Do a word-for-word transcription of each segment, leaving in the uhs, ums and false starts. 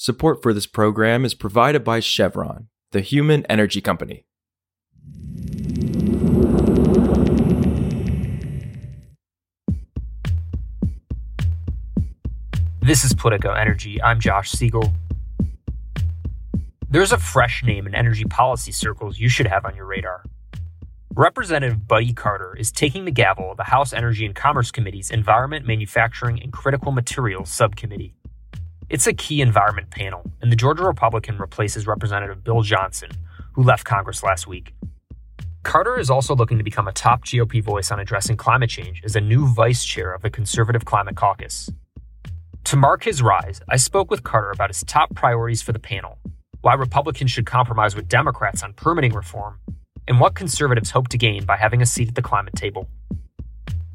Support for this program is provided by Chevron, the human energy company. This is POLITICO Energy. I'm Josh Siegel. There's a fresh name in energy policy circles you should have on your radar. Representative Buddy Carter is taking the gavel of the House Energy and Commerce Committee's Environment, Manufacturing, and Critical Materials Subcommittee. It's a key environment panel, and the Georgia Republican replaces Representative Bill Johnson, who left Congress last week. Carter is also looking to become a top G O P voice on addressing climate change as a new vice chair of the Conservative Climate Caucus. To mark his rise, I spoke with Carter about his top priorities for the panel, why Republicans should compromise with Democrats on permitting reform, and what conservatives hope to gain by having a seat at the climate table.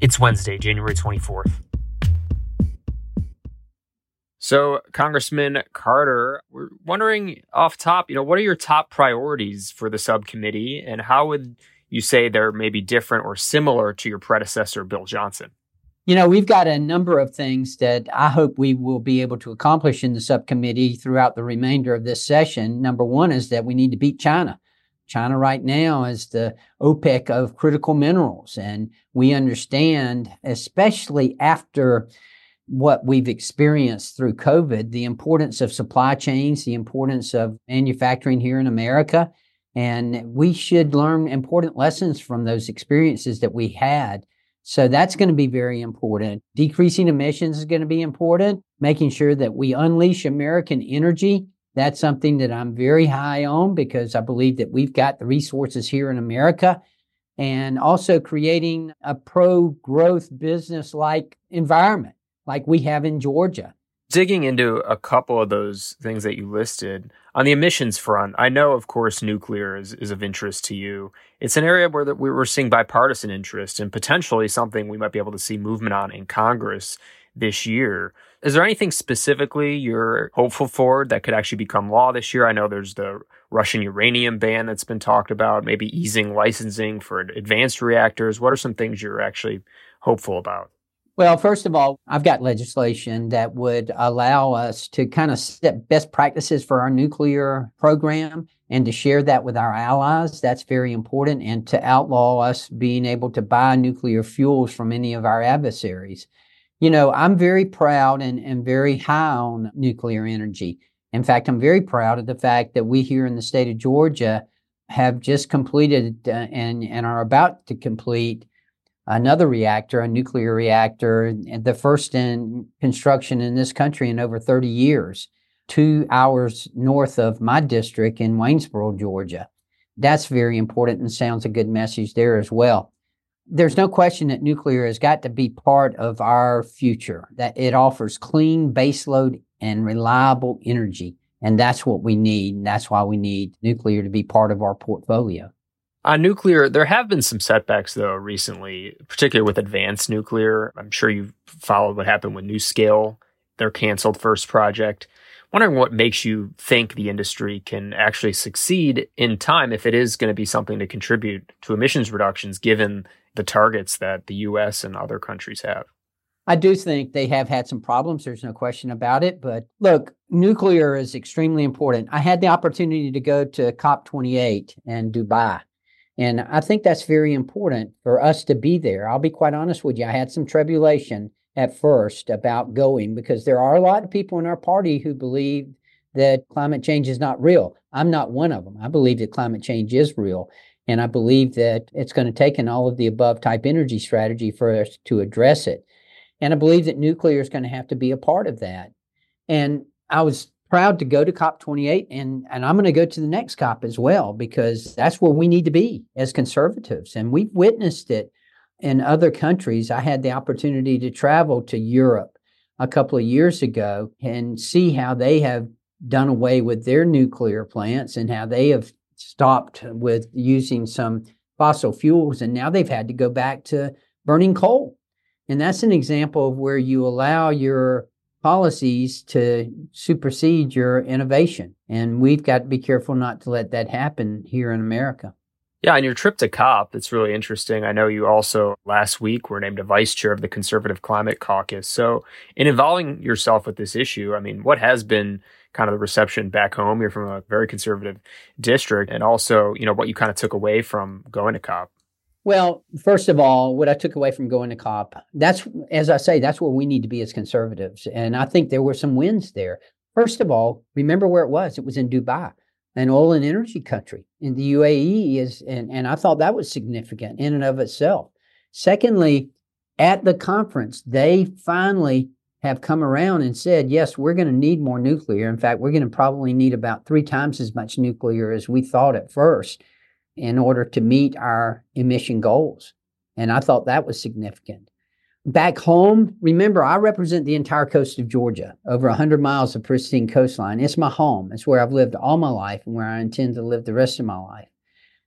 It's Wednesday, January twenty-fourth. So, Congressman Carter, we're wondering off top, you know, what are your top priorities for the subcommittee, and how would you say they're maybe different or similar to your predecessor, Bill Johnson? You know, we've got a number of things that I hope we will be able to accomplish in the subcommittee throughout the remainder of this session. Number one is that we need to beat China. China right now is the OPEC of critical minerals. And we understand, especially after what we've experienced through COVID, the importance of supply chains, the importance of manufacturing here in America. And we should learn important lessons from those experiences that we had. So that's going to be very important. Decreasing emissions is going to be important. Making sure that we unleash American energy. That's something that I'm very high on because I believe that we've got the resources here in America. And also creating a pro-growth business-like environment like we have in Georgia. Digging into a couple of those things that you listed, on the emissions front, I know, of course, nuclear is, is of interest to you. It's an area where that we were seeing bipartisan interest and potentially something we might be able to see movement on in Congress this year. Is there anything specifically you're hopeful for that could actually become law this year? I know there's the Russian uranium ban that's been talked about, maybe easing licensing for advanced reactors. What are some things you're actually hopeful about? Well, first of all, I've got legislation that would allow us to kind of set best practices for our nuclear program and to share that with our allies. That's very important, and to outlaw us being able to buy nuclear fuels from any of our adversaries. You know, I'm very proud and, and very high on nuclear energy. In fact, I'm very proud of the fact that we here in the state of Georgia have just completed uh, and, and are about to complete another reactor, a nuclear reactor, the first in construction in this country in over thirty years, two hours north of my district in Waynesboro, Georgia. That's very important and sounds a good message there as well. There's no question that nuclear has got to be part of our future, that it offers clean baseload and reliable energy. And that's what we need. And that's why we need nuclear to be part of our portfolio. On nuclear, there have been some setbacks, though, recently, particularly with advanced nuclear. I'm sure you've followed what happened with NuScale, their canceled first project. Wondering what makes you think the industry can actually succeed in time if it is going to be something to contribute to emissions reductions, given the targets that the U S and other countries have. I do think they have had some problems. There's no question about it. But look, nuclear is extremely important. I had the opportunity to go to COP twenty-eight in Dubai. And I think that's very important for us to be there. I'll be quite honest with you. I had some tribulation at first about going because there are a lot of people in our party who believe that climate change is not real. I'm not one of them. I believe that climate change is real. And I believe that it's going to take an all of the above type energy strategy for us to address it. And I believe that nuclear is going to have to be a part of that. And I was proud to go to COP twenty-eight, and, and I'm going to go to the next COP as well, because that's where we need to be as conservatives. And we've witnessed it in other countries. I had the opportunity to travel to Europe a couple of years ago and see how they have done away with their nuclear plants and how they have stopped with using some fossil fuels. And now they've had to go back to burning coal. And that's an example of where you allow your policies to supersede your innovation. And we've got to be careful not to let that happen here in America. Yeah, and your trip to COP, it's really interesting. I know you also last week were named a vice chair of the Conservative Climate Caucus. So in involving yourself with this issue, I mean, what has been kind of the reception back home. You're from a very conservative district, and also, you know, what you kind of took away from going to COP. Well, first of all, what I took away from going to COP, that's, as I say, that's where we need to be as conservatives. And I think there were some wins there. First of all, remember where it was. It was in Dubai, an oil and energy country. And the U A E is, and, and I thought that was significant in and of itself. Secondly, at the conference, they finally have come around and said, yes, we're going to need more nuclear. In fact, we're going to probably need about three times as much nuclear as we thought at first in order to meet our emission goals. And I thought that was significant. Back home, remember, I represent the entire coast of Georgia, over one hundred miles of pristine coastline. It's my home. It's where I've lived all my life and where I intend to live the rest of my life.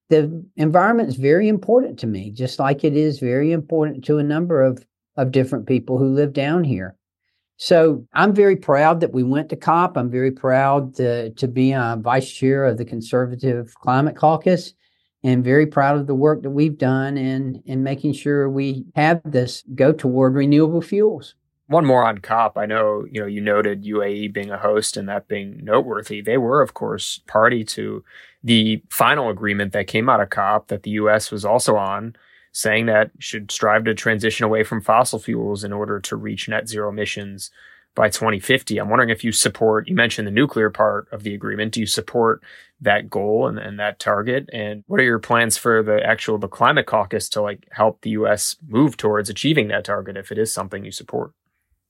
The environment is very important to me, just like it is very important to a number of, of different people who live down here. So I'm very proud that we went to COP. I'm very proud to, to be a vice chair of the Conservative Climate Caucus, and very proud of the work that we've done in, in making sure we have this go toward renewable fuels. One more on COP. I know, you know, you noted U A E being a host and that being noteworthy. They were, of course, party to the final agreement that came out of COP that the U S was also on, saying that should strive to transition away from fossil fuels in order to reach net zero emissions by twenty fifty. I'm wondering if you support, you mentioned the nuclear part of the agreement. Do you support that goal and, and that target? And what are your plans for the actual, the climate caucus to like help the U S move towards achieving that target if it is something you support?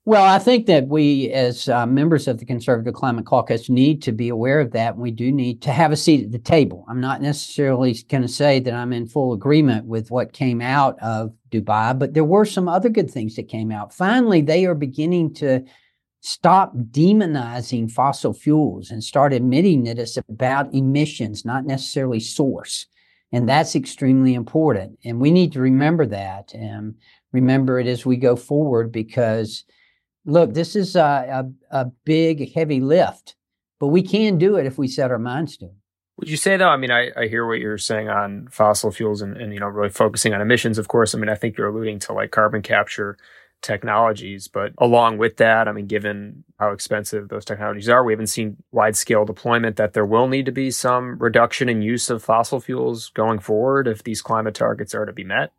Well, I think that we as uh, members of the Conservative Climate Caucus need to be aware of that. And we do need to have a seat at the table. I'm not necessarily going to say that I'm in full agreement with what came out of Dubai, but there were some other good things that came out. Finally, they are beginning to stop demonizing fossil fuels and start admitting that it's about emissions, not necessarily source. And that's extremely important. And we need to remember that and remember it as we go forward, because, look, this is a, a, a big, heavy lift, but we can do it if we set our minds to it. Would you say, though, I mean, I, I hear what you're saying on fossil fuels and, and, you know, really focusing on emissions, of course. I mean, I think you're alluding to like carbon capture technologies. But along with that, I mean, given how expensive those technologies are, we haven't seen wide-scale deployment, that there will need to be some reduction in use of fossil fuels going forward if these climate targets are to be met?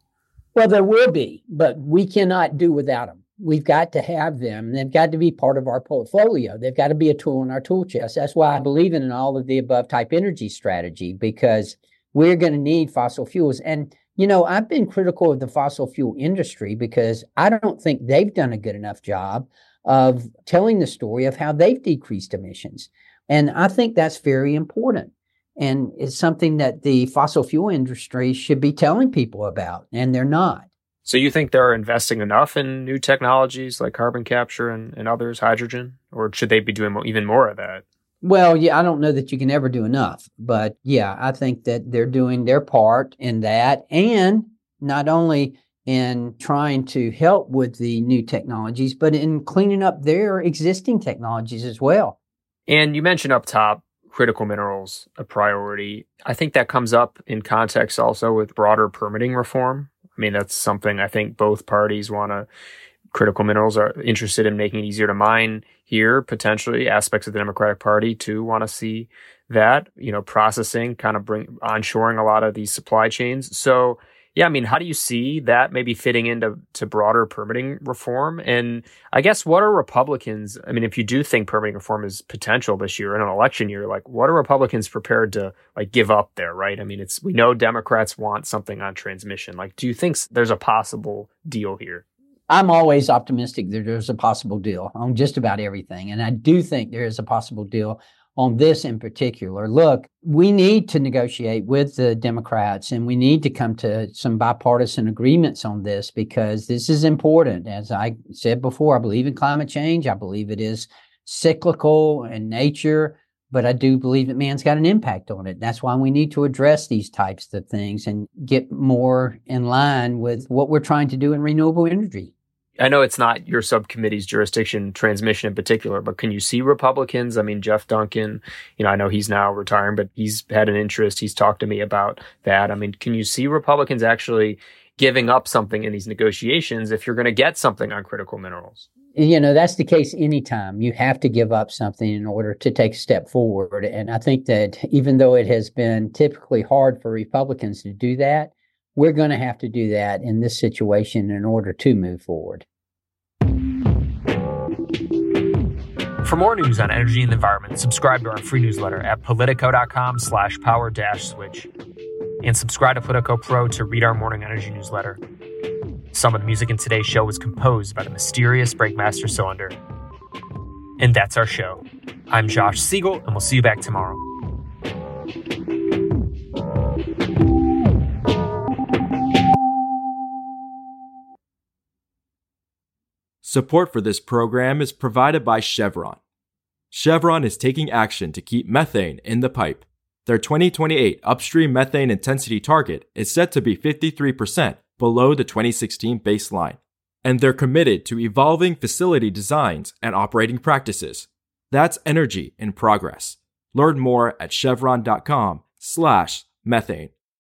Well, there will be, but we cannot do without them. We've got to have them. They've got to be part of our portfolio. They've got to be a tool in our tool chest. That's why I believe in an all-of-the-above type energy strategy, because we're going to need fossil fuels. And you know, I've been critical of the fossil fuel industry because I don't think they've done a good enough job of telling the story of how they've decreased emissions. And I think that's very important. And it's something that the fossil fuel industry should be telling people about, and they're not. So you think they're investing enough in new technologies like carbon capture and, and others, hydrogen, or should they be doing even more of that? Well, yeah, I don't know that you can ever do enough, but yeah, I think that they're doing their part in that, and not only in trying to help with the new technologies, but in cleaning up their existing technologies as well. And you mentioned up top, critical minerals, a priority. I think that comes up in context also with broader permitting reform. I mean, that's something I think both parties want to. Critical minerals are interested in making it easier to mine here, potentially. Aspects of the Democratic Party, too, want to see that, you know, processing, kind of bring onshoring a lot of these supply chains. So, yeah, I mean, how do you see that maybe fitting into to broader permitting reform? And I guess what are Republicans, I mean, if you do think permitting reform is potential this year in an election year, like what are Republicans prepared to like give up there, right? I mean, it's we know Democrats want something on transmission. Like, do you think there's a possible deal here? I'm always optimistic that there's a possible deal on just about everything. And I do think there is a possible deal on this in particular. Look, we need to negotiate with the Democrats, and we need to come to some bipartisan agreements on this, because this is important. As I said before, I believe in climate change. I believe it is cyclical in nature, but I do believe that man's got an impact on it. That's why we need to address these types of things and get more in line with what we're trying to do in renewable energy. I know it's not your subcommittee's jurisdiction, transmission in particular, but can you see Republicans? I mean, Jeff Duncan, you know, I know he's now retiring, but he's had an interest. He's talked to me about that. I mean, can you see Republicans actually giving up something in these negotiations if you're going to get something on critical minerals? you know, that's the case anytime. You have to give up something in order to take a step forward. And I think that even though it has been typically hard for Republicans to do that, we're going to have to do that in this situation in order to move forward. For more news on energy and the environment, subscribe to our free newsletter at politico.com slash power dash switch. And subscribe to Politico Pro to read our morning energy newsletter. Some of the music in today's show was composed by the mysterious Breakmaster Cylinder. And that's our show. I'm Josh Siegel, and we'll see you back tomorrow. Support for this program is provided by Chevron. Chevron is taking action to keep methane in the pipe. Their twenty twenty-eight upstream methane intensity target is set to be fifty-three percent below the twenty sixteen baseline, and they're committed to evolving facility designs and operating practices. That's energy in progress. Learn more at chevron dot com slash methane.